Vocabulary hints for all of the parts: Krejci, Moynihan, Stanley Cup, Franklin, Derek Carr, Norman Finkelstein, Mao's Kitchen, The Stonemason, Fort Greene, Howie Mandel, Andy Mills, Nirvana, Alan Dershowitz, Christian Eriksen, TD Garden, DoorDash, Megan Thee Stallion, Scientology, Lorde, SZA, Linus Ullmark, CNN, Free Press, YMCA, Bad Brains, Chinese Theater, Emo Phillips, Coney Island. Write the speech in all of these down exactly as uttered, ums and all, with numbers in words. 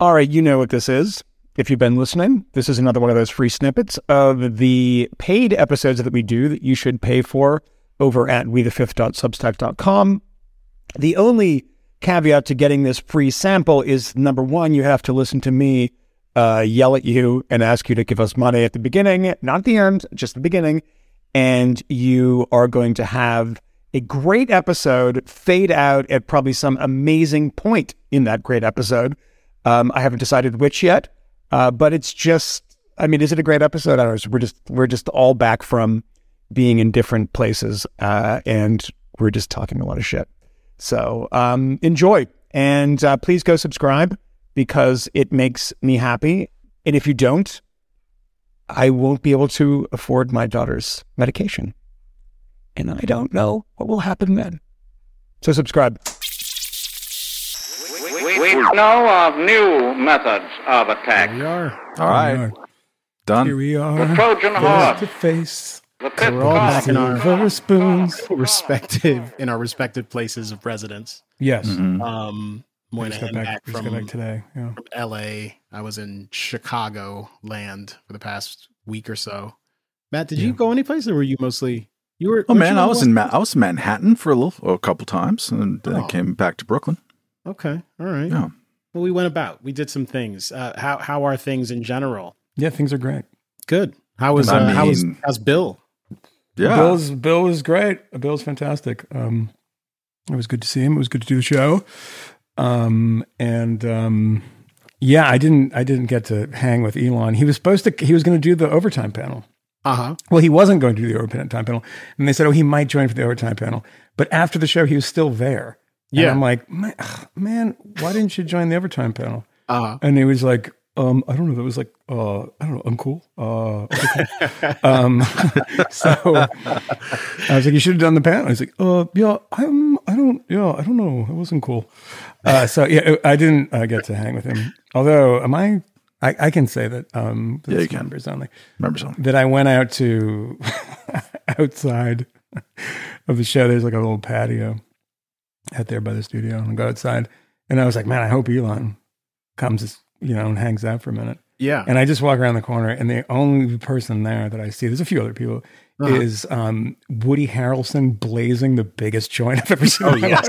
All right, you know what this is. If you've been listening, this is another one of those free snippets of the paid episodes that we do that you should pay for over at we the fifth dot substack dot com. The only caveat to getting this free sample is, number one, you have to listen to me uh, yell at you and ask you to give us money at the beginning, not the end, just the beginning. And you are going to have a great episode fade out at probably some amazing point in that great episode. Um, I haven't decided which yet. Uh, but it's just, I mean, is it a great episode? I don't know. We're just, we're just all back from being in different places, uh, and we're just talking a lot of shit. So um, enjoy, and uh, please go subscribe because it makes me happy. And if you don't, I won't be able to afford my daughter's medication. And I don't know what will happen then. So subscribe. We know of new methods of attack. We are. All right. We are. Done. Here we are. The Trojan horse. The face. The fifth. We're all back in our silver spoons, respective in our respective places of residence. Yes. Mm-hmm. Um, when I got back, back from, back today. Yeah. From L A, I was in Chicago land for the past week or so. Matt, did yeah. you go anyplace, or were you mostly? You were. Oh man, I was in Ma- I was in Manhattan for a little, or a couple times, and then oh. I came back to Brooklyn. Okay. All right. Yeah. Well, we went about. We did some things. Uh, how how are things in general? Yeah, things are great. Good. How was uh, I mean, how was how's Bill? Yeah, Bill's Bill was great. Bill's fantastic. Um, it was good to see him. It was good to do the show. Um, and um, yeah, I didn't I didn't get to hang with Elon. He was supposed to. He was going to do the overtime panel. Uh huh. Well, he wasn't going to do the overtime panel, and they said, oh, he might join for the overtime panel. But after the show, he was still there. Yeah. And I'm like, man, ugh, man, why didn't you join the overtime panel? Uh-huh. And he was like, um, I don't know. That was like, uh, I don't know. I'm cool. Uh, okay. um, so I was like, you should have done the panel. He's like, uh, yeah, I'm, I don't, yeah, I don't know. It wasn't cool. Uh, so yeah, I didn't uh, get to hang with him. Although, am I, I, I can say that, um, yeah, you can. Members only, members only. That I went out to outside of the show. There's like a little patio out there by the studio, and go outside, and I was like, man, I hope Elon comes, you know, and hangs out for a minute. Yeah. And I just walk around the corner, and the only person there that I see, there's a few other people, uh-huh. is um, Woody Harrelson blazing the biggest joint I've ever seen. Oh, yeah.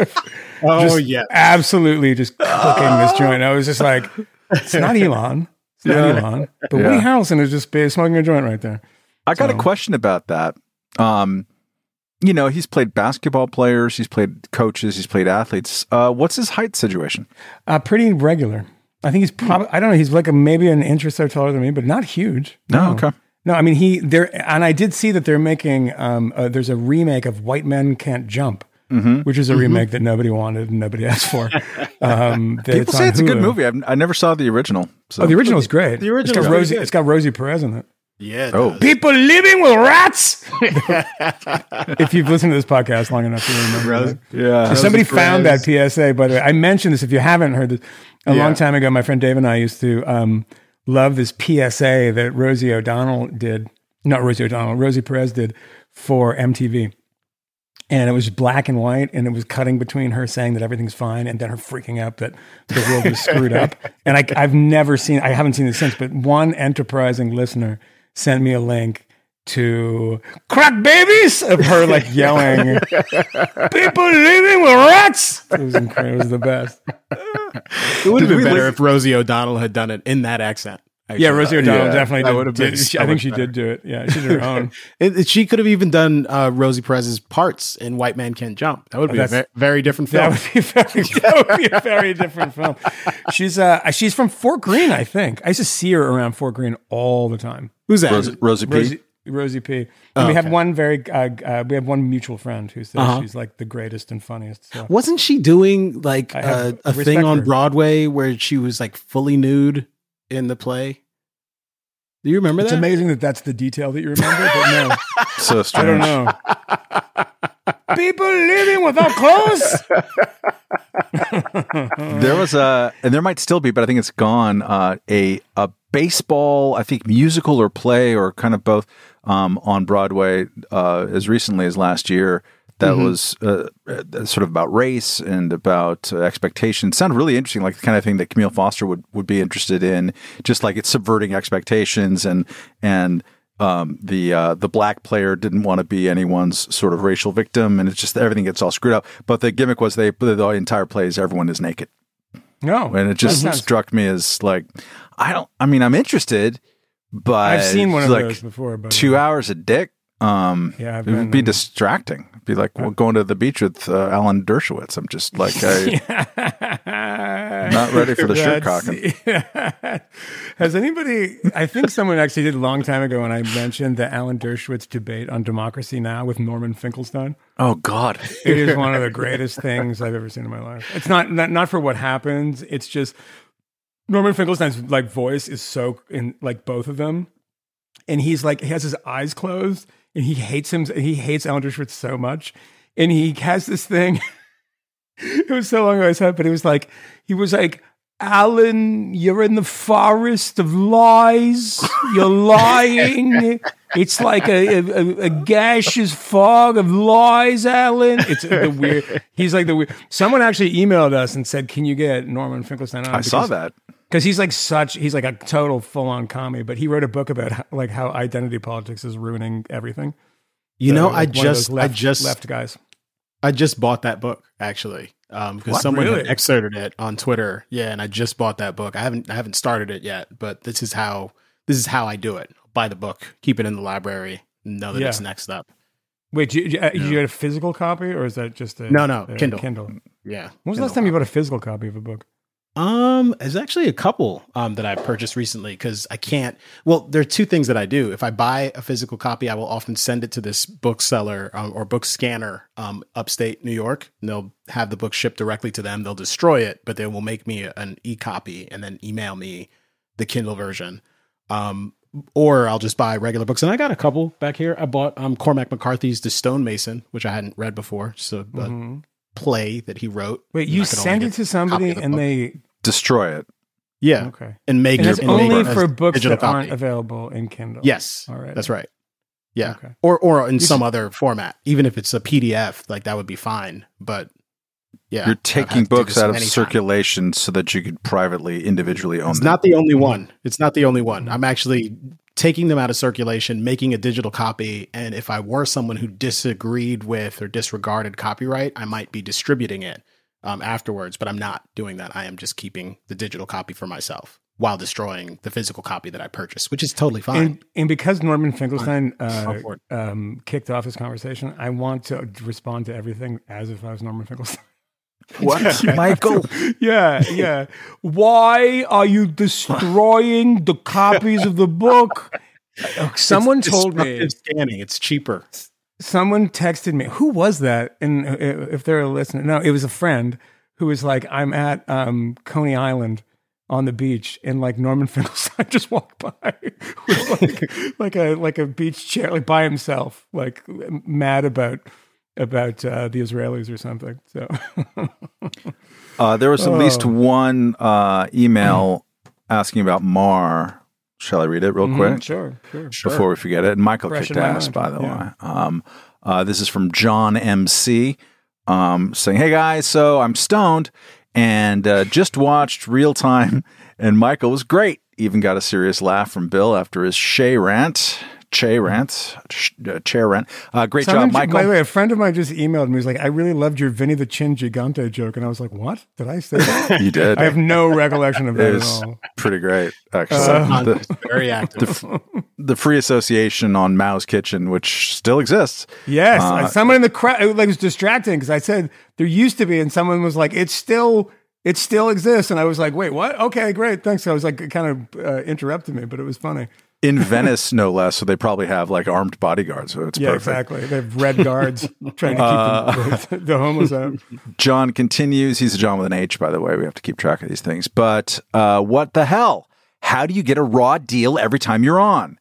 Oh, just yeah. Absolutely just cooking oh. this joint. I was just like, it's not Elon. It's not yeah. Elon. But yeah. Woody Harrelson is just smoking a joint right there. I got so. a question about that. Um, You know, he's played basketball players, he's played coaches, he's played athletes. Uh, what's his height situation? Uh, pretty regular. I think he's probably, I don't know, he's like a, maybe an inch or so taller than me, but not huge. No, oh, okay. No, I mean, he, there, and I did see that they're making, um, uh, there's a remake of White Men Can't Jump, mm-hmm. which is a mm-hmm. remake that nobody wanted and nobody asked for. Um, People it's say it's Hulu. A good movie. I've, I never saw the original. So. Oh, the original is great. The original it's got, Rosie, it's got Rosie Perez in it. Yeah. Oh. People living with rats. If you've listened to this podcast long enough, you remember. Rose, yeah. So somebody found that P S A, by the way. I mentioned this if you haven't heard this. A yeah. long time ago, my friend Dave and I used to um, love this P S A that Rosie O'Donnell did. Not Rosie O'Donnell, Rosie Perez did for M T V. And it was black and white, and it was cutting between her saying that everything's fine and then her freaking out that the world was screwed up. And I, I've never seen, I haven't seen it since, but one enterprising listener sent me a link to crack babies of her like yelling, people living with rats. It was incredible. It was the best. It would have been better listen? if Rosie O'Donnell had done it in that accent. Actually. Yeah, Rosie O'Donnell yeah, definitely did. Would have been did so I think she better. did do it. Yeah, she did her own. it, it, she could have even done uh, Rosie Perez's parts in White Man Can't Jump. That would oh, be a ve- very different film. That would be, very, that would be a very different film. She's uh, she's from Fort Greene, I think. I used to see her around Fort Greene all the time. Who's that? Rosie, Rosie P. Rosie, Rosie P. And oh, we have okay. one very uh, uh, we have one mutual friend who says uh-huh. she's like the greatest and funniest. So. Wasn't she doing like uh, a thing on her. Broadway where she was like fully nude? In the play, do you remember it's that? It's amazing that that's the detail that you remember, but no, so strange. I don't know. People living without clothes. There was a, and there might still be, but I think it's gone. Uh, a a baseball, I think, musical or play or kind of both um, on Broadway uh, as recently as last year. that mm-hmm. was uh, sort of about race and about uh, expectations. Sounded really interesting, like the kind of thing that Kmele Foster would, would be interested in, just like it's subverting expectations and and um, the uh, the black player didn't want to be anyone's sort of racial victim, and it's just everything gets all screwed up. But the gimmick was they the entire play is everyone is naked. No, and it just sounds- struck me as like I don't. I mean, I'm interested, but I've seen one of like those before. But two hours a dick. Um, yeah, I've it would been, be distracting. It'd be like well, going to the beach with uh, Alan Dershowitz. I'm just like, I, not ready for the shirt cocking. Yeah. Has anybody? I think someone actually did a long time ago when I mentioned the Alan Dershowitz debate on Democracy Now with Norman Finkelstein. Oh God, it is one of the greatest things I've ever seen in my life. It's not not, not for what happens. It's just Norman Finkelstein's like voice is so in like both of them, and he's like he has his eyes closed. And he hates him. He hates Alan Dershowitz so much. And he has this thing. It was so long ago I saw it, but it was like, he was like, Alan, you're in the forest of lies. You're lying. It's like a, a, a gaseous fog of lies, Alan. It's the weird. He's like the weird. Someone actually emailed us and said, can you get Norman Finkelstein on? I because, saw that. Because he's like such, he's like a total full-on commie, but he wrote a book about how, like how identity politics is ruining everything. You so, know, like I just, left, I just left guys. I just bought that book actually, um, because someone really? had excerpted it on Twitter. Yeah, and I just bought that book. I haven't, I haven't started it yet, but this is how, this is how I do it. Buy the book, keep it in the library, know that yeah. it's next up. Wait, do you, do you, yeah. you had a physical copy, or is that just a no, no a, Kindle? Kindle. Yeah. When was the last time you bought a physical copy of a book? Um, there's actually a couple um that I purchased recently because I can't. Well, there are two things that I do. If I buy a physical copy, I will often send it to this bookseller um, or book scanner um upstate New York, and they'll have the book shipped directly to them. They'll destroy it, but they will make me an e-copy and then email me the Kindle version. Um, or I'll just buy regular books, and I got a couple back here. I bought um Cormac McCarthy's The Stonemason, which I hadn't read before, so. But, mm-hmm. play that he wrote. Wait, you send it to somebody and book. They destroy it. Yeah. Okay. And make and your, it's and only make for books that copy. Aren't available in Kindle. Yes. All right. That's right. Yeah. Okay. Or or in you some should... other format. Even if it's a P D F, like that would be fine. But yeah. You're taking books out of circulation time. So that you could privately, individually own it's them. It's not the only one. It's not the only one. Mm-hmm. I'm actually taking them out of circulation, making a digital copy, and if I were someone who disagreed with or disregarded copyright, I might be distributing it um, afterwards, but I'm not doing that. I am just keeping the digital copy for myself while destroying the physical copy that I purchased, which is totally fine. And, and because Norman Finkelstein uh, um, kicked off his conversation, I want to respond to everything as if I was Norman Finkelstein. What, yeah. Michael? Yeah, yeah. Why are you destroying the copies of the book? Someone it's told me scanning. It's cheaper. Someone texted me. Who was that? And if they're a listener, no, it was a friend who was like, "I'm at um, Coney Island on the beach, and like Norman Finkelstein just walked by, with like, like a like a beach chair, like by himself, like mad about." about uh, the Israelis or something. So uh, there was at oh. least one uh, email asking about Mar. Shall I read it real mm-hmm. quick? Sure, sure. Before sure. we forget it. And Michael Fresh kicked ass, mind. by the yeah. way. Um, uh, this is from John M C um, saying, hey guys, so I'm stoned and uh, just watched Real Time and Michael was great. Even got a serious laugh from Bill after his Shay rant. Che rant, uh, chair rant. Uh, great Someone, job, Michael. By the way, a friend of mine just emailed me. He's like, I really loved your Vinny the Chin Gigante joke. And I was like, what? Did I say that? You did. I have no recollection of that at all. Pretty great, actually. Uh, the, very active. The, the free association on Mao's Kitchen, which still exists. Yes. Uh, someone in the crowd, it like, was distracting because I said there used to be, and someone was like, it's still... It still exists. And I was like, wait, what? Okay, great. Thanks. I was like, it kind of uh, interrupted me, but it was funny. In Venice, no less. So they probably have like armed bodyguards. So it's yeah, perfect. Exactly. They have red guards trying to keep uh, the, the homeless out. John continues. He's a John with an H, by the way. We have to keep track of these things. But uh, what the hell? How do you get a raw deal every time you're on?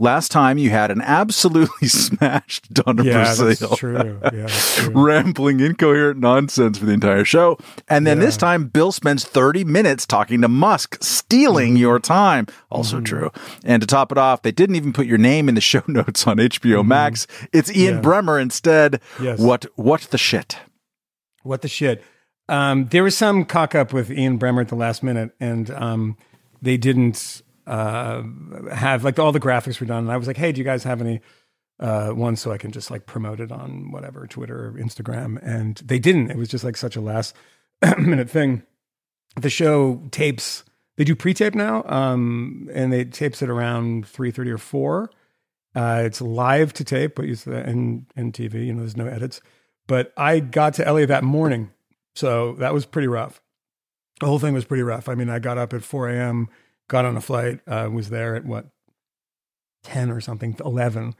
Last time you had an absolutely smashed Donna yeah, Brazile. That's true. Yeah, that's true. Rambling, incoherent nonsense for the entire show. And then yeah. this time, Bill spends thirty minutes talking to Musk, stealing your time. Also mm-hmm. true. And to top it off, they didn't even put your name in the show notes on H B O mm-hmm. Max. It's Ian yeah. Bremmer instead. Yes. What, what the shit? What the shit? Um, there was some cock up with Ian Bremmer at the last minute, and um, they didn't... Uh, have like all the graphics were done, and I was like, "Hey, do you guys have any uh, ones so I can just like promote it on whatever Twitter or Instagram?" And they didn't. It was just like such a last minute thing. The show tapes; they do pre-tape now, um, and they tapes it around three thirty or four. Uh, it's live to tape, but you and and T V, you know, there's no edits. But I got to L A that morning, so that was pretty rough. The whole thing was pretty rough. I mean, I got up at four a.m. got on a flight, uh, was there at what, ten or something, eleven.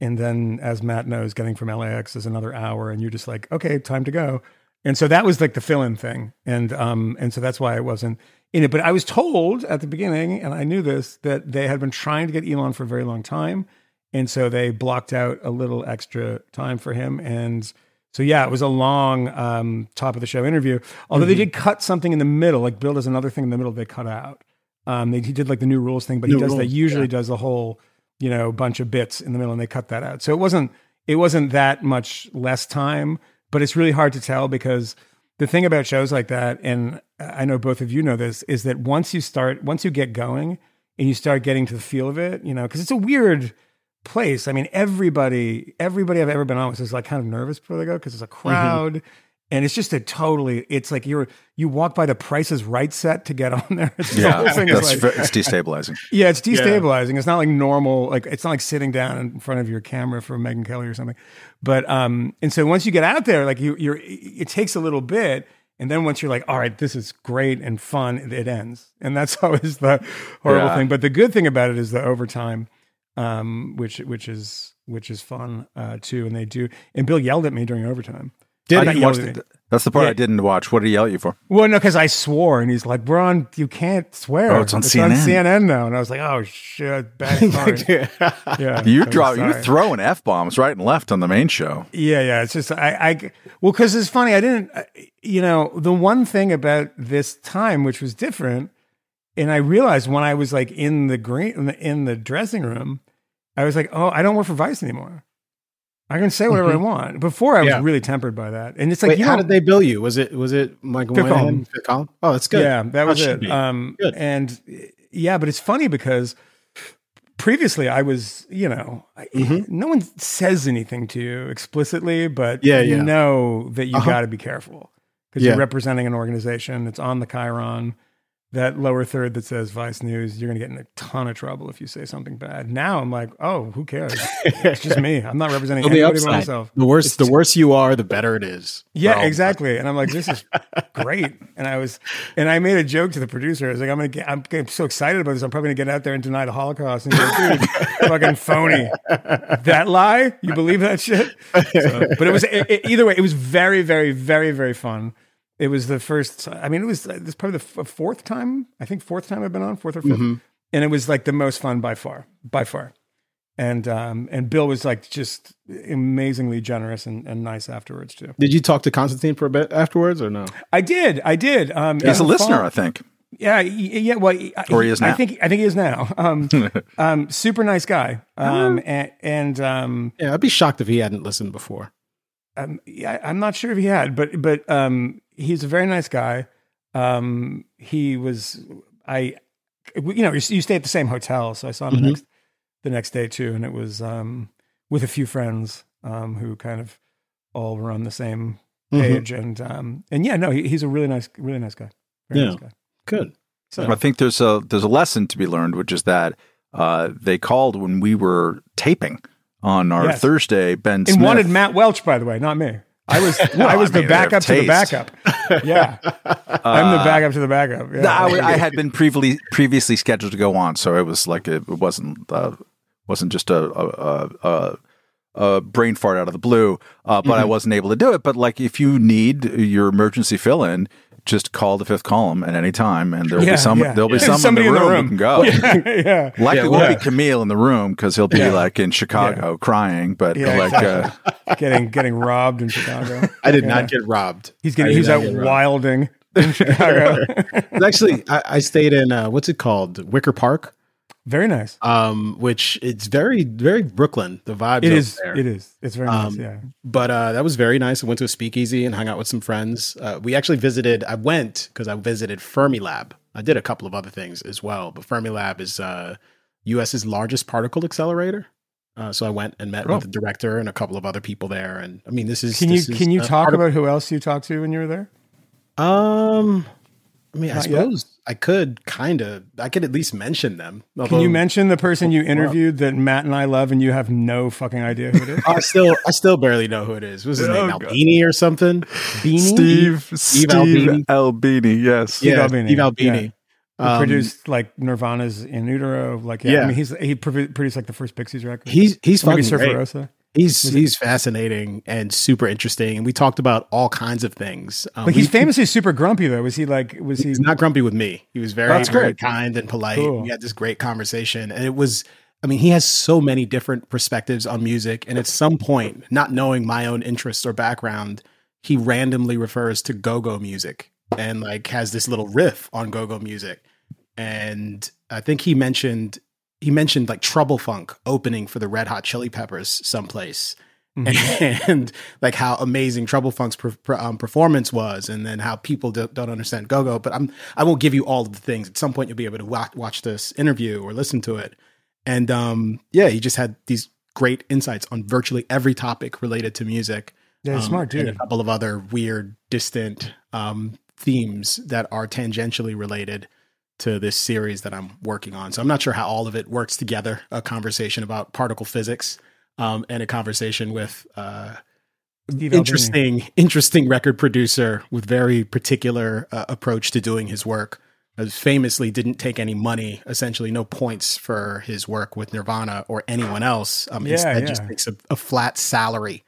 And then as Matt knows, getting from L A X is another hour and you're just like, okay, time to go. And so that was like the fill-in thing. And, um, and so that's why I wasn't in it, but I was told at the beginning, and I knew this, that they had been trying to get Elon for a very long time. And so they blocked out a little extra time for him. And so, yeah, it was a long um, top of the show interview. Although mm-hmm. they did cut something in the middle, like Bill does another thing in the middle they cut out. Um, they, he did like the new rules thing, but new he does rules, that usually yeah. does a whole, you know, bunch of bits in the middle, and they cut that out. So it wasn't it wasn't that much less time, but it's really hard to tell because the thing about shows like that, and I know both of you know this, is that once you start, once you get going and you start getting to the feel of it, you know, because it's a weird place. I mean, everybody, everybody I've ever been on with is like kind of nervous before they go because it's a crowd. Mm-hmm. And it's just a totally, it's like you're, you walk by the Price is Right set to get on there. It's yeah, the that's, like, it's destabilizing. Yeah, it's destabilizing. Yeah. It's not like normal, like it's not like sitting down in front of your camera for Megyn Kelly or something. But, um, and so once you get out there, like you, you're, it takes a little bit. And then once you're like, all right, this is great and fun, it ends. And that's always the horrible yeah. thing. But the good thing about it is the overtime, um, which, which is, which is fun uh, too. And they do, and Bill yelled at me during overtime. Did I watch the, that's the part yeah. I didn't watch. What did he yell at you for? Well, no, because I swore, and he's like, "We're on. You can't swear. Oh, it's on it's C N N. On C N N now." And I was like, "Oh shit, bad part." yeah, you drop, you throwing f bombs right and left on the main show. Yeah, yeah. It's just I, I well, because it's funny. I didn't, you know, the one thing about this time which was different, and I realized when I was like in the green in the, in the dressing room, I was like, "Oh, I don't work for Vice anymore." I can say whatever mm-hmm. I want. Before, I was yeah. really tempered by that, and it's like, Wait, you know, how did they bill you? Was it was it Michael Wyman? Oh, that's good. Yeah, that, that was it. Um, good. And yeah, but it's funny because previously I was, you know, mm-hmm. no one says anything to you explicitly, but yeah, you yeah. know that you uh-huh. got to be careful because yeah. you're representing an organization that's on the Chiron, that lower third that says Vice News, you're going to get in a ton of trouble if you say something bad. Now I'm like, oh, who cares? It's just me. I'm not representing anybody upside. But myself. The worse, it's, the worse you are, the better it is. Yeah, bro. Exactly. And I'm like, this is great. And I was, and I made a joke to the producer. I was like, I'm going to get, I'm, I'm so excited about this. I'm probably going to get out there and deny the Holocaust. And go, dude, fucking phony. That lie? You believe that shit? So, but it was, it, it, either way, it was very, very, very, very fun. It was the first, I mean, it was this was probably the f- fourth time, I think fourth time I've been on, fourth or fifth. Mm-hmm. And it was like the most fun by far, by far. And um, and Bill was like just amazingly generous and, and nice afterwards too. Did you talk to Constantine for a bit afterwards or no? I did, I did. Um, He's a listener, fun. I think. Yeah, yeah. Well, or he is now. I think I think he is now. Um, um, super nice guy. Um, mm. and, and um, yeah, I'd be shocked if he hadn't listened before. Um, I, I'm not sure if he had, but but um. He's a very nice guy. Um, he was, I, you know, you, you stay at the same hotel. So I saw him mm-hmm. the next, the next day too. And it was, um, with a few friends, um, who kind of all were on the same page mm-hmm. and, um, and yeah, no, he, he's a really nice, really nice guy. Very yeah. nice guy. Good. So I think there's a, there's a lesson to be learned, which is that, uh, they called when we were taping on our yes. Thursday, Ben and Smith. And wanted Matt Welch, by the way, not me. I was well, I was I mean, the backup to the backup. Yeah, uh, I'm the backup to the backup. Yeah. I, I had been previously previously scheduled to go on, so it was like it wasn't uh, wasn't just a a, a a brain fart out of the blue. Uh, but mm-hmm. I wasn't able to do it. But like, if you need your emergency fill in, just call the fifth column at any time, and there'll yeah, be some. Yeah. There'll be yeah. some somebody in the room, in the room. Who can go. yeah, yeah. Likely yeah, won't yeah. be Kmele in the room because he'll be yeah. like in Chicago yeah. crying, but yeah, like exactly. uh, getting getting robbed in Chicago. I did yeah. not get robbed. He's getting he's out get wilding in Chicago. Actually, I, I stayed in uh, what's it called, Wicker Park. Very nice. Um, which it's very, very Brooklyn. The vibes it is. There. It is. It's very um, nice. Yeah. But uh, that was very nice. I went to a speakeasy and hung out with some friends. Uh, we actually visited. I went because I visited Fermilab. I did a couple of other things as well, but Fermilab is uh, U S's largest particle accelerator. Uh, so I went and met oh. with the director and a couple of other people there. And I mean, this is. Can you can you talk part- about who else you talked to when you were there? Um. I mean, Not I suppose yet. I could kind of, I could at least mention them. Although, can you mention the person you interviewed that Matt and I love and you have no fucking idea who it is? I still, I still barely know who it is. What's his oh, name? God. Albini or something? Beanie? Steve, Steve, Steve Albini. Albini. Yes. Steve yeah, Albini. Steve Albini. Yeah. He um, produced like Nirvana's In Utero. Like, yeah, yeah. I mean, he's, he produced like the first Pixies record. He's, he's fucking great. Rosa. He's he's fascinating and super interesting, and we talked about all kinds of things. Um, but he's we, famously super grumpy, though. Was he like? Was he? He's not grumpy with me. He was very, very kind and polite. Cool. We had this great conversation, and it was. I mean, he has so many different perspectives on music, and at some point, not knowing my own interests or background, he randomly refers to go-go music and like has this little riff on go-go music, and I think he mentioned. He mentioned like Trouble Funk opening for the Red Hot Chili Peppers someplace mm-hmm. and, and like how amazing Trouble Funk's per, per, um, performance was. And then how people do, don't understand go-go, but I'm, I won't give you all of the things. At some point you'll be able to watch, watch this interview or listen to it. And um, yeah, he just had these great insights on virtually every topic related to music. Yeah, um, smart dude. And a couple of other weird, distant um, themes that are tangentially related to this series that I'm working on. So I'm not sure how all of it works together, a conversation about particle physics um, and a conversation with uh, interesting, interesting record producer with very particular uh, approach to doing his work. I famously didn't take any money, essentially no points for his work with Nirvana or anyone else. Um, yeah, instead yeah. just takes a, a flat salary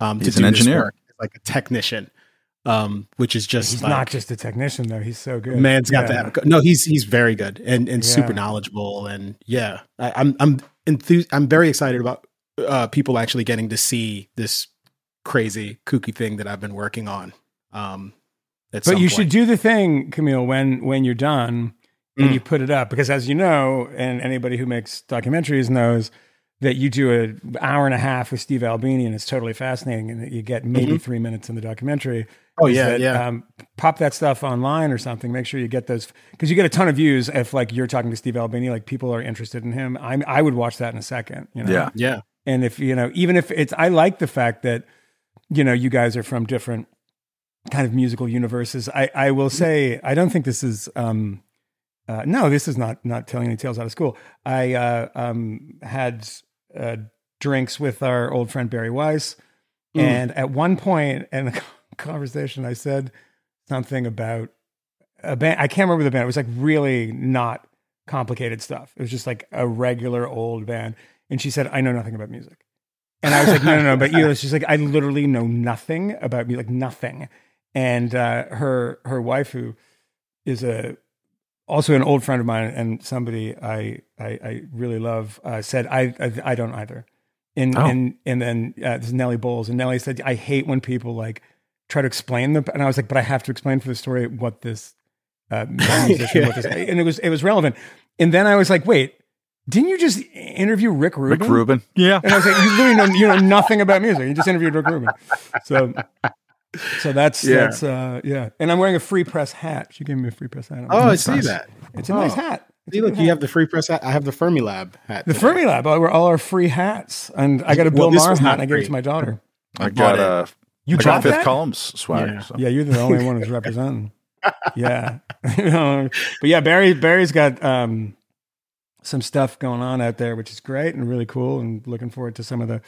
um, to do an engineer. His work, like a technician. Um, which is just he's like, not just a technician though. He's so good. Man's got yeah. that. No, he's, he's very good and, and yeah. super knowledgeable. And yeah, I, I'm, I'm enthused. I'm very excited about, uh, people actually getting to see this crazy kooky thing that I've been working on. Um, at but some you point. Should do the thing, Kmele, when, when you're done and mm. you put it up, because as you know, and anybody who makes documentaries knows that you do an hour and a half with Steve Albini and it's totally fascinating. And that you get maybe mm-hmm. three minutes in the documentary. Oh yeah, that, yeah. Um, pop that stuff online or something. Make sure you get those because you get a ton of views if, like, you're talking to Steve Albini. Like, people are interested in him. I I would watch that in a second. You know? Yeah, yeah. And if you know, even if it's, I like the fact that you know you guys are from different kind of musical universes. I I will say I don't think this is. Um, uh, no, this is not not telling any tales out of school. I uh, um, had uh, drinks with our old friend Barry Weiss, mm. and at one point and. The, conversation I said something about a band. I can't remember the band. It was like really not complicated stuff. It was just like a regular old band. And she said, I know nothing about music. And I was like, no, no, no. But you know, she's like, I literally know nothing about music, like nothing. And uh, her, her wife, who is a, also an old friend of mine and somebody I, I, I really love uh, said, I, I, I don't either. And, oh. and, and then uh, this is Nellie Bowles and Nellie said, I hate when people like, try to explain them. And I was like, but I have to explain for the story what this, uh, musician, yeah. what this, and it was, it was relevant. And then I was like, wait, didn't you just interview Rick Rubin? Rick Rubin. Yeah. And I was like, you literally know, you know nothing about music. You just interviewed Rick Rubin. So, so that's, yeah. that's, uh, yeah. And I'm wearing a Free Press hat. She gave me a Free Press hat. I'm oh, I see press. That. It's a oh. nice hat. See, look, you have the Free Press hat. I have the Fermilab hat. The today. Fermilab. Oh, we're all our free hats. And I got a Bill well, Maher hat and I gave it to my daughter. I got a... You I got fifth that? Columns swag. Yeah. So. yeah, you're the only one who's representing. Yeah, but yeah, Barry Barry's got um, some stuff going on out there, which is great and really cool, and looking forward to some of the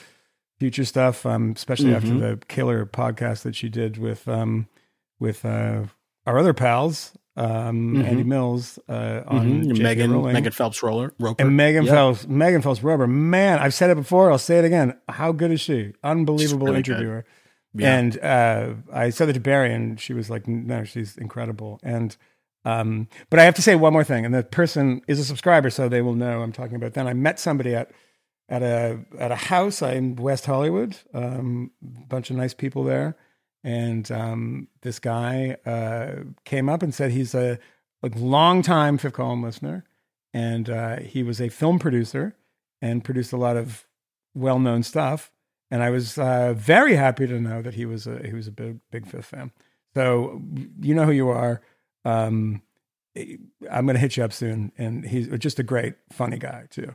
future stuff, um, especially mm-hmm. after the killer podcast that she did with um, with uh, our other pals, um, mm-hmm. Andy Mills, uh, on mm-hmm. Megan Megan Phelps-Roper and Megan yep. Phelps Megan Phelps-Roper. Man, I've said it before, I'll say it again. How good is she? Unbelievable really interviewer. Good. Yeah. And uh, I said that to Barry, and she was like, "No, she's incredible." And um, but I have to say one more thing, and the person is a subscriber, so they will know I'm talking about them. I met somebody at at a at a house in West Hollywood, um, a bunch of nice people there, and um, this guy uh, came up and said he's a, a longtime Fifth Column listener, and uh, he was a film producer and produced a lot of well-known stuff. And I was uh, very happy to know that he was a he was a big big Fifth fan. So you know who you are. Um, I'm going to hit you up soon. And he's just a great, funny guy too.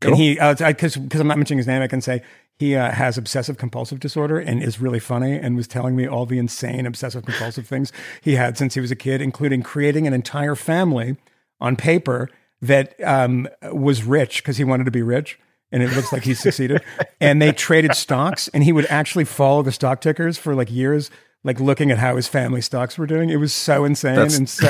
Cool. And he because uh, because I'm not mentioning his name, I can say he uh, has obsessive compulsive disorder and is really funny. And was telling me all the insane obsessive compulsive things he had since he was a kid, including creating an entire family on paper that um, was rich because he wanted to be rich. And it looks like he succeeded. And they traded stocks, and he would actually follow the stock tickers for like years, like looking at how his family stocks were doing. It was so insane. That's, and so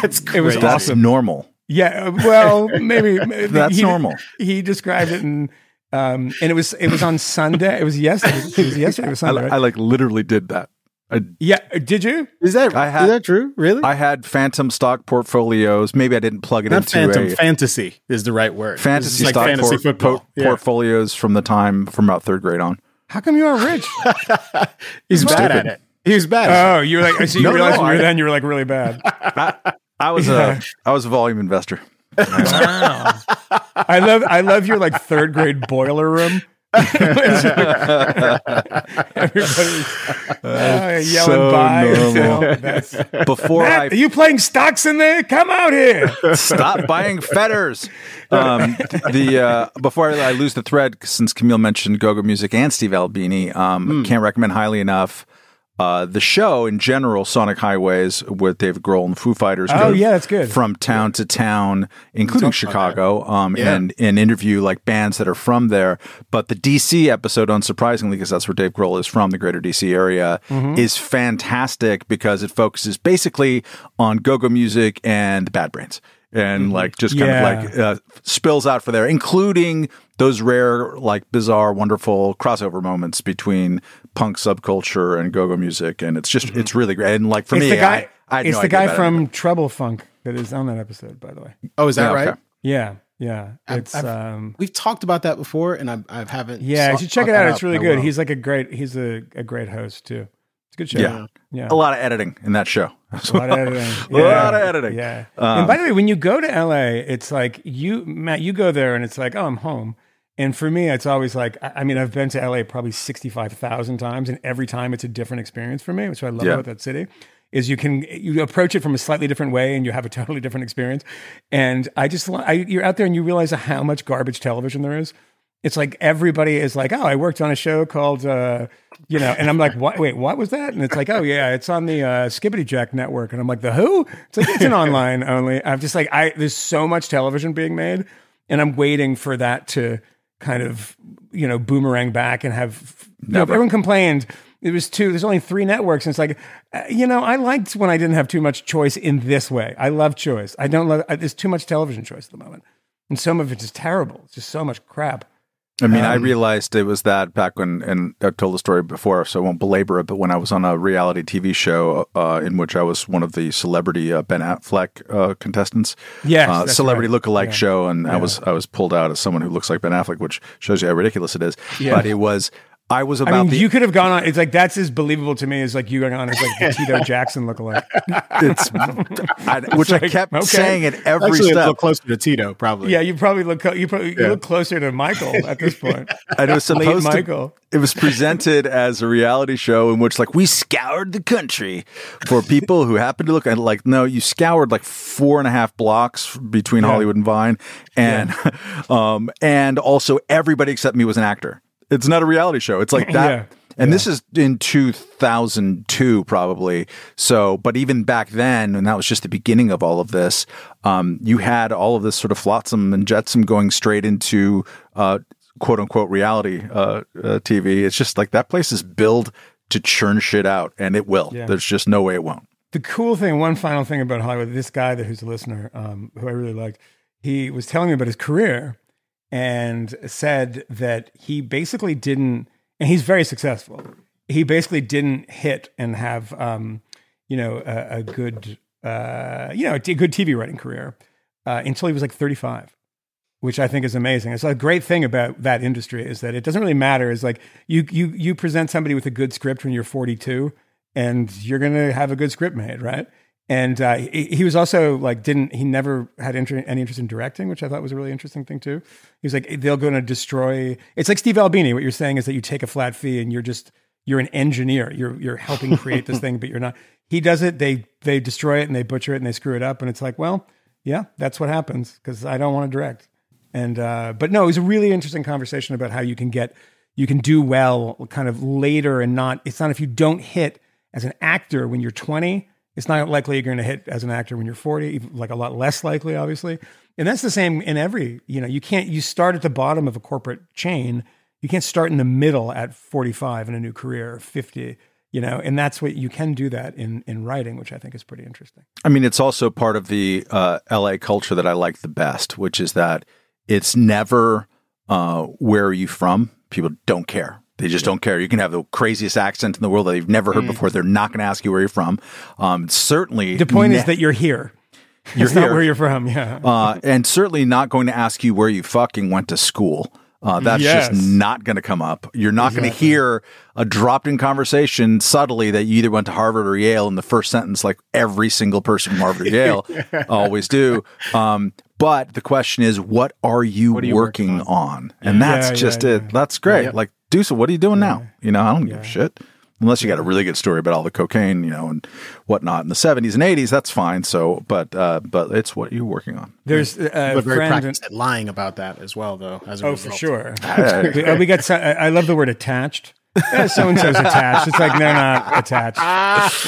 that's it was that's awesome. Normal. Yeah. Well, maybe, maybe that's he, normal. He described it, and um, and it was it was on Sunday. It was yesterday. It was yesterday. It was Sunday. I, right? I like literally did that. I, yeah, did you? Is that I had, is that true? Really? I had phantom stock portfolios. Maybe I didn't plug it Not into phantom, a fantasy is the right word. Fantasy stock like fantasy por- por- yeah. portfolios from the time from about third grade on. How come you aren't rich? He's bad at it. He was bad. Oh, you were like. So you no, realized no, you were I, then you were like really bad. I, I was yeah. a I was a volume investor. Wow. I love I love your like third grade boiler room. Everybody's uh, yelling so by. Normal. That's, Before Matt, I, are you playing stocks in there? Come out here! Stop buying fetters. Um, the uh, before I, I lose the thread, since Kmele mentioned go-go music and Steve Albini, um, mm. can't recommend highly enough uh, the show in general, Sonic Highways with Dave Grohl and Foo Fighters. Oh yeah, that's good. From town to town, including Chicago, um, yeah. and and interview like bands that are from there. But the D C episode, unsurprisingly, because that's where Dave Grohl is from, the greater D C area, mm-hmm. is fantastic because it focuses basically on go-go music and the Bad Brains. And like just kind yeah. of like uh, spills out for there, including those rare, like bizarre, wonderful crossover moments between punk subculture and go-go music. And it's just, mm-hmm. it's really great. And like for it's me, the guy, I, I it's no the guy from Trouble Funk that is on that episode, by the way. Oh, is that yeah, right? Okay. Yeah. Yeah. It's, I've, I've, um, we've talked about that before and I, I haven't. Yeah. You should check it out. It's really good. Well. He's like a great, he's a, a great host too. It's a good show. Yeah. yeah. A lot of editing in that show. A lot of editing. a yeah. lot of editing. Yeah. Um, and by the way, when you go to L A, it's like you, Matt, you go there and it's like, oh, I'm home. And for me, it's always like, I mean, I've been to L A probably sixty-five thousand times, and every time it's a different experience for me, which I love yeah. about that city, is you can, you approach it from a slightly different way and you have a totally different experience. And I just, I, you're out there and you realize how much garbage television there is. It's like everybody is like, oh, I worked on a show called, uh, you know, and I'm like, what? Wait, what was that? And it's like, oh, yeah, it's on the uh, Skibbity Jack network. And I'm like, the who? It's like, it's an online only. I'm just like, I there's so much television being made, and I'm waiting for that to kind of, you know, boomerang back and have, you know, everyone complained. It was two, there's only three networks. And it's like, uh, you know, I liked when I didn't have too much choice in this way. I love choice. I don't love, I, there's too much television choice at the moment. And some of it's just terrible. It's just so much crap. I mean, um, I realized it was that back when, and I've told the story before, so I won't belabor it, but when I was on a reality T V show uh, in which I was one of the celebrity uh, Ben Affleck uh, contestants, yes, uh, celebrity right. lookalike yeah. show, and yeah. I was I was pulled out as someone who looks like Ben Affleck, which shows you how ridiculous it is, yeah. but it was... I was about I mean, the, you could have gone on. It's like, that's as believable to me as like you going on as like the Tito Jackson lookalike. It's, I, which it's like, I kept okay. saying at every Actually, step. Actually, look closer to Tito, probably. Yeah, you probably look. You probably yeah. you look closer to Michael at this point. And it was supposed Late Michael. To. It was presented as a reality show in which, like, we scoured the country for people who happened to look at. Like, no, you scoured like four and a half blocks between yeah. Hollywood and Vine, and yeah. um, and also everybody except me was an actor. It's not a reality show. It's like that. Yeah, and yeah. this is in two thousand two, probably. So, but even back then, and that was just the beginning of all of this, um, you had all of this sort of flotsam and jetsam going straight into uh, quote unquote reality uh, uh, T V. It's just like that place is built to churn shit out, and it will. Yeah. There's just no way it won't. The cool thing, one final thing about Hollywood, this guy that who's a listener, um, who I really liked, he was telling me about his career. And said that he basically didn't, and he's very successful. he basically didn't hit and have, um, you know, a, a good, uh, you know, a good T V writing career uh, until he was like thirty-five, which I think is amazing. It's a great thing about that industry is that it doesn't really matter. It's like you you you present somebody with a good script when you're forty-two, and you're going to have a good script made, right? And uh, he, he was also like, didn't, he never had inter- any interest in directing, which I thought was a really interesting thing too. He was like, they're going to destroy. It's like Steve Albini. What you're saying is that you take a flat fee and you're just, you're an engineer. You're, you're helping create this thing, but you're not, he does it. They, they destroy it and they butcher it and they screw it up. And it's like, well, yeah, that's what happens. Cause I don't want to direct. And, uh, but no, it was a really interesting conversation about how you can get, you can do well kind of later and not, it's not if you don't hit as an actor when you're twenty, it's not likely you're going to hit as an actor when you're forty, like a lot less likely, obviously. And that's the same in every, you know, you can't, you start at the bottom of a corporate chain. You can't start in the middle at forty-five in a new career, fifty, you know, and that's what you can do that in, in writing, which I think is pretty interesting. I mean, it's also part of the uh, L A culture that I like the best, which is that it's never, uh, where are you from? People don't care. They just don't care. You can have the craziest accent in the world that they've never heard mm. before. They're not going to ask you where you're from. Um, certainly, the point ne- is that you're here. You're it's here. Not where you're from, yeah. uh, and certainly not going to ask you where you fucking went to school. Uh, that's yes. just not going to come up. You're not exactly. going to hear a dropped-in conversation subtly that you either went to Harvard or Yale in the first sentence, like every single person from Harvard or Yale yeah. always do. Um, but the question is, what are you, what are you working, working on? on? And that's yeah, just yeah, it. Yeah. That's great. Yeah. Like. So what are you doing yeah. now? You know, I don't yeah. give a shit unless you got a really good story about all the cocaine, you know, and whatnot in the seventies and eighties. That's fine. So, but uh, but it's what you're working on. There's a very practiced at lying about that as well, though. As a oh, result. For sure. we, we got. Some, I love the word attached. Yeah, so-and-so's attached. It's like, they're not attached.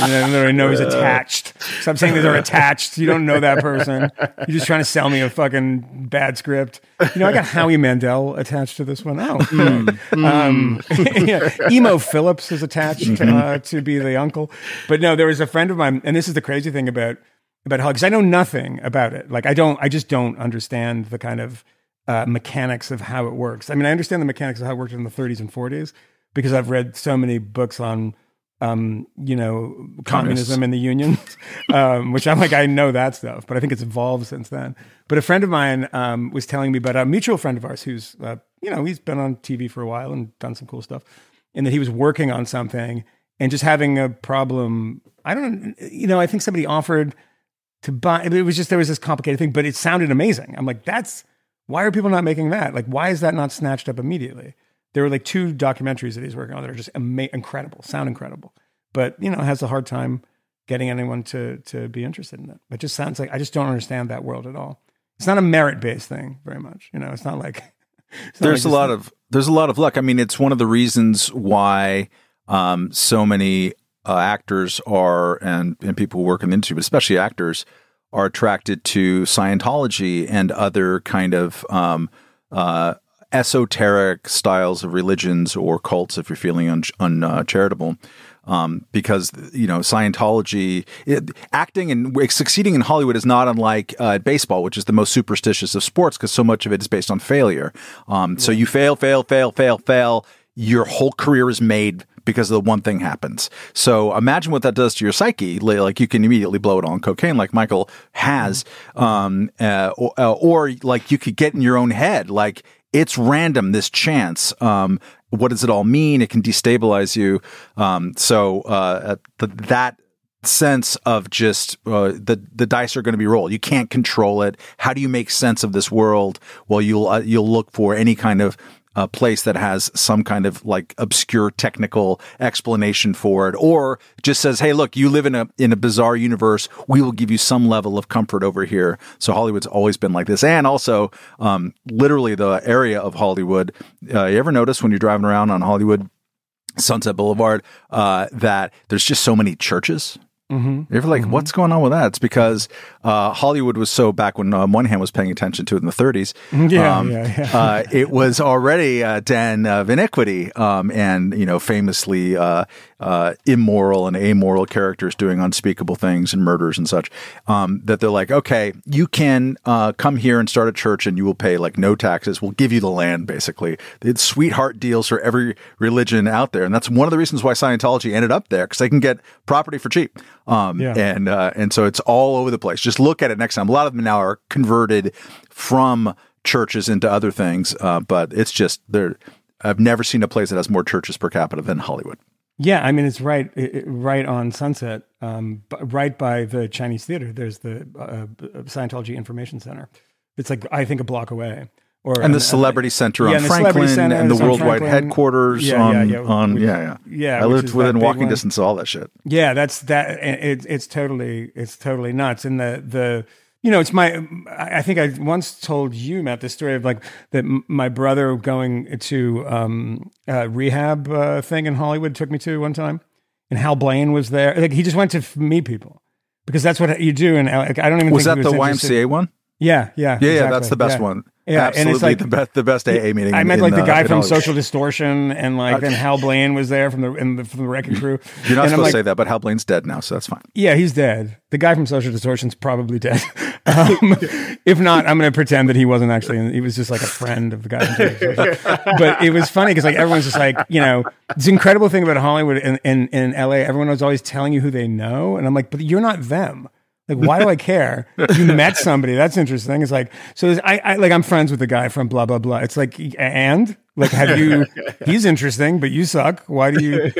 You know, nobody knows attached. So I'm saying that they're attached. You don't know that person. You're just trying to sell me a fucking bad script. You know, I got Howie Mandel attached to this one. Oh. Mm. Mm. Um, yeah. Emo Phillips is attached mm-hmm. uh, to be the uncle. But no, there was a friend of mine, and this is the crazy thing about, about Hal, because I know nothing about it. Like, I don't, I just don't understand the kind of uh, mechanics of how it works. I mean, I understand the mechanics of how it worked in the thirties and forties, because I've read so many books on, um, you know, communism, communism and the Union, um, which I'm like, I know that stuff, but I think it's evolved since then. But a friend of mine um, was telling me about a mutual friend of ours who's, uh, you know, he's been on T V for a while and done some cool stuff, and that he was working on something and just having a problem. I don't, you know, I think somebody offered to buy, it was just, there was this complicated thing, but it sounded amazing. I'm like, that's, why are people not making that? Like, why is that not snatched up immediately? There were like two documentaries that he's working on that are just ama- incredible, sound incredible, but you know, has a hard time getting anyone to to be interested in it. It just sounds like, I just don't understand that world at all. It's not a merit-based thing very much, you know. It's not like it's not there's like a lot thing. of there's a lot of luck. I mean, it's one of the reasons why um, so many uh, actors are and and people who work in the industry, but especially actors, are attracted to Scientology and other kind of. Um, uh, esoteric styles of religions or cults, if you're feeling uncharitable, un, uh, um, because, you know, Scientology, it, acting and succeeding in Hollywood is not unlike uh, baseball, which is the most superstitious of sports because so much of it is based on failure. Um, yeah. So you fail, fail, fail, fail, fail. Your whole career is made because the one thing happens. So imagine what that does to your psyche. Like, you can immediately blow it on cocaine like Michael has, mm-hmm. um, uh, or, uh, or like you could get in your own head, like, it's random, this chance. Um, what does it all mean? It can destabilize you. Um, so uh, th- that sense of just uh, the the dice are going to be rolled. You can't control it. How do you make sense of this world? Well, you'll uh, you'll look for any kind of a place that has some kind of like obscure technical explanation for it, or just says, hey, look, you live in a, in a bizarre universe. We will give you some level of comfort over here. So Hollywood's always been like this. And also um, literally the area of Hollywood, uh, you ever notice when you're driving around on Hollywood Sunset Boulevard uh, that there's just so many churches Mm-hmm. You're like, mm-hmm. what's going on with that? It's because uh, Hollywood was so back when uh, Moynihan was paying attention to it in the thirties. Yeah, um, yeah, yeah. uh, it was already a den of iniquity, um, and you know, famously uh, uh, immoral and amoral characters doing unspeakable things and murders and such. Um, that they're like, okay, you can uh, come here and start a church, and you will pay like no taxes. We'll give you the land, basically. It's sweetheart deals for every religion out there, and that's one of the reasons why Scientology ended up there, because they can get property for cheap. Um, yeah. And uh, and so it's all over the place. Just look at it next time. A lot of them now are converted from churches into other things, uh, but it's just there. I've never seen a place that has more churches per capita than Hollywood. Yeah, I mean it's right, it, right on Sunset, um, b- right by the Chinese Theater. There's the uh, Scientology Information Center. It's like I think a block away. Or, and the Celebrity Center on Franklin and the worldwide headquarters on, yeah, yeah, yeah. I lived within walking distance of all that shit. Yeah, that's that. It's it's totally it's totally nuts. And the the you know it's my I think I once told you Matt the story of like that my brother going to um, a rehab uh, thing in Hollywood took me to one time, and Hal Blaine was there. Like he just went to meet people because that's what you do. And like, I don't even was think that was the interested. Y M C A one. Yeah, yeah, yeah, exactly. yeah. That's the best yeah. one. Yeah, absolutely, and it's like, the best, the best A A meeting. I met like the uh, guy from Social Distortion, and like then Hal Blaine was there from the and the, from the Wrecking Crew. You're not and supposed like, to say that, but Hal Blaine's dead now, so that's fine. Yeah, he's dead. The guy from Social Distortion's probably dead. Um, if not, I'm going to pretend that he wasn't actually. In, he was just like a friend of the guy. But it was funny because like everyone's just like you know this incredible thing about Hollywood and in L A. Everyone was always telling you who they know, and I'm like, but you're not them. Like, why do I care? You met somebody. That's interesting. It's like, so I, I like, I'm friends with the guy from blah, blah, blah. It's like, and like, have you, he's interesting, but you suck. Why do you,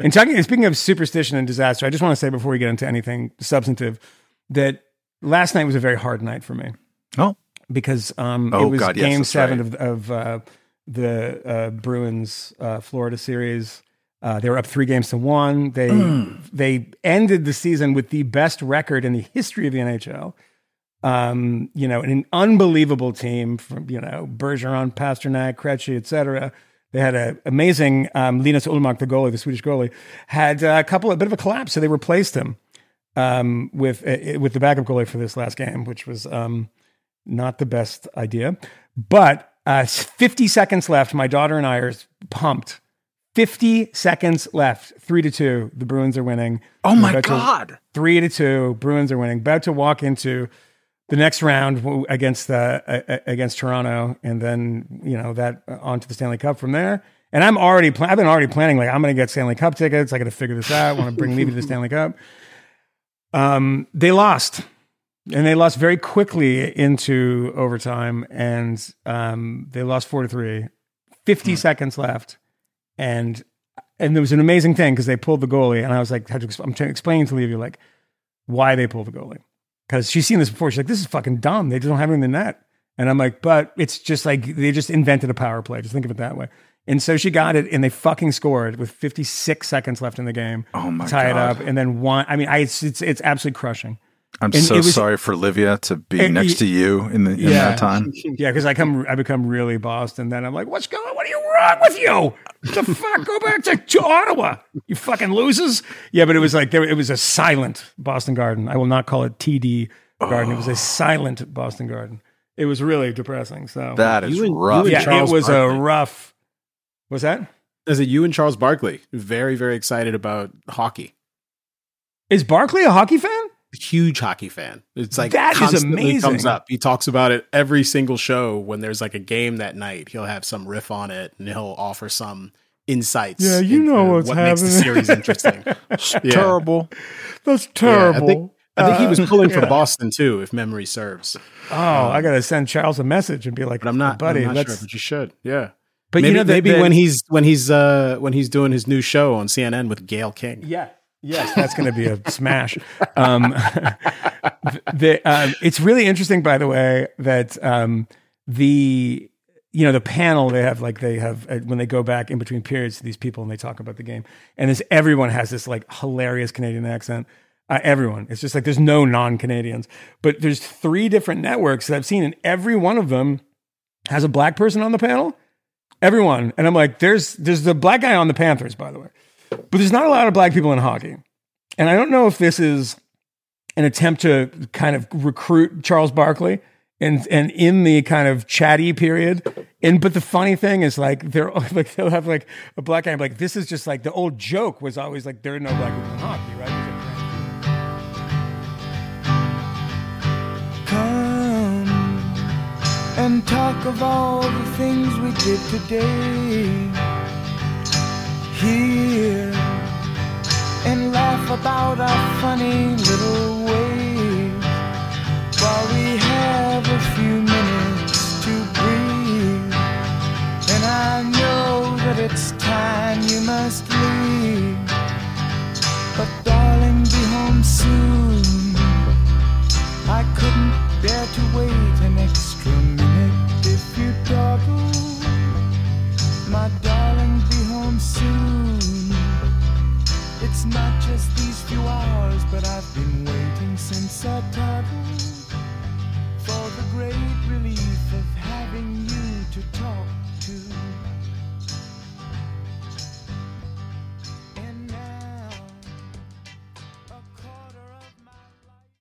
and talking, speaking of superstition and disaster, I just want to say before we get into anything substantive that last night was a very hard night for me. Oh, because, um, oh, it was God, game yes, seven right. of, of, uh, the, uh, Bruins, uh, Florida series. Uh, they were up three games to one. They mm. they ended the season with the best record in the history of the N H L. Um, you know, an unbelievable team from, you know, Bergeron, Pasternak, Krejci, et cetera. They had an amazing um, Linus Ullmark, the goalie, the Swedish goalie, had a couple, a bit of a collapse. So they replaced him um, with uh, with the backup goalie for this last game, which was um, not the best idea. But uh, fifty seconds left. My daughter and I are pumped. fifty seconds left. Three to two. The Bruins are winning. Oh my God. To, three to two. Bruins are winning. About to walk into the next round against uh, against Toronto, and then you know that uh, onto the Stanley Cup from there. And I'm already. Pl- I've been already planning. Like I'm going to get Stanley Cup tickets. I got to figure this out. I want to bring Levy to the Stanley Cup. Um, they lost, and they lost very quickly into overtime, and um, they lost four to three. Fifty hmm. seconds left. And and there was an amazing thing because they pulled the goalie, and I was like, how to exp- I'm trying to explain to Levy like why they pulled the goalie because she's seen this before. She's like, this is fucking dumb. They just don't have anything in the net. And I'm like, but it's just like they just invented a power play. Just think of it that way. And so she got it, and they fucking scored with fifty-six seconds left in the game. Oh my tie God. Tie it up, and then one. I mean, I it's it's, it's absolutely crushing. I'm and so was, sorry for Livia to be and, next to you in, the, in yeah, that time. Yeah, because I come, I become really bossed, and then I'm like, "What's going on? What are you wrong with you? What the fuck? Go back to, to Ottawa, you fucking losers!" Yeah, but it was like there. It was a silent Boston Garden. I will not call it T D Garden. Oh. It was a silent Boston Garden. It was really depressing. So that is and, rough. Yeah, Charles it was Barkley. a rough. What's that? Is it you and Charles Barkley? Very, very excited about hockey. Is Barkley a hockey fan? Huge hockey fan. It's like that is amazing. Comes up. He talks about it every single show. When there's like a game that night, he'll have some riff on it, and he'll offer some insights. Yeah, you know what's what happening. Makes the series interesting. yeah. Terrible. That's terrible. Yeah, I think, I think uh, he was pulling yeah. for Boston too, if memory serves. Oh, um, I gotta send Charles a message and be like, but I'm not, buddy. I'm not sure, but you should. Yeah. But maybe, you know, that, maybe that, when he's when he's uh, when he's doing his new show on C N N with Gayle King. Yeah. Yes, that's going to be a smash. Um, the, um, it's really interesting, by the way, that um, the you know the panel they have like they have uh, when they go back in between periods to these people and they talk about the game, and this everyone has this like hilarious Canadian accent. Uh, everyone, it's just like there's no non-Canadians, but there's three different networks that I've seen, and every one of them has a black person on the panel. Everyone, and I'm like, there's there's the black guy on the Panthers, by the way. But there's not a lot of black people in hockey. And I don't know if this is an attempt to kind of recruit Charles Barkley and and in the kind of chatty period. And but the funny thing is, like, they're like they'll have like a black guy. I'm like, this is just like the old joke was always like there are no black people in hockey, right? Come and talk of all the things we did today. Here and laugh about our funny little ways while we have a few minutes to breathe. And I know that it's time you must leave, but darling, be home soon. I couldn't bear to wait an extra minute. If you dawdle, my darling, be home soon. It's not just these few hours, but I've been waiting since I toddled for the great relief of having you.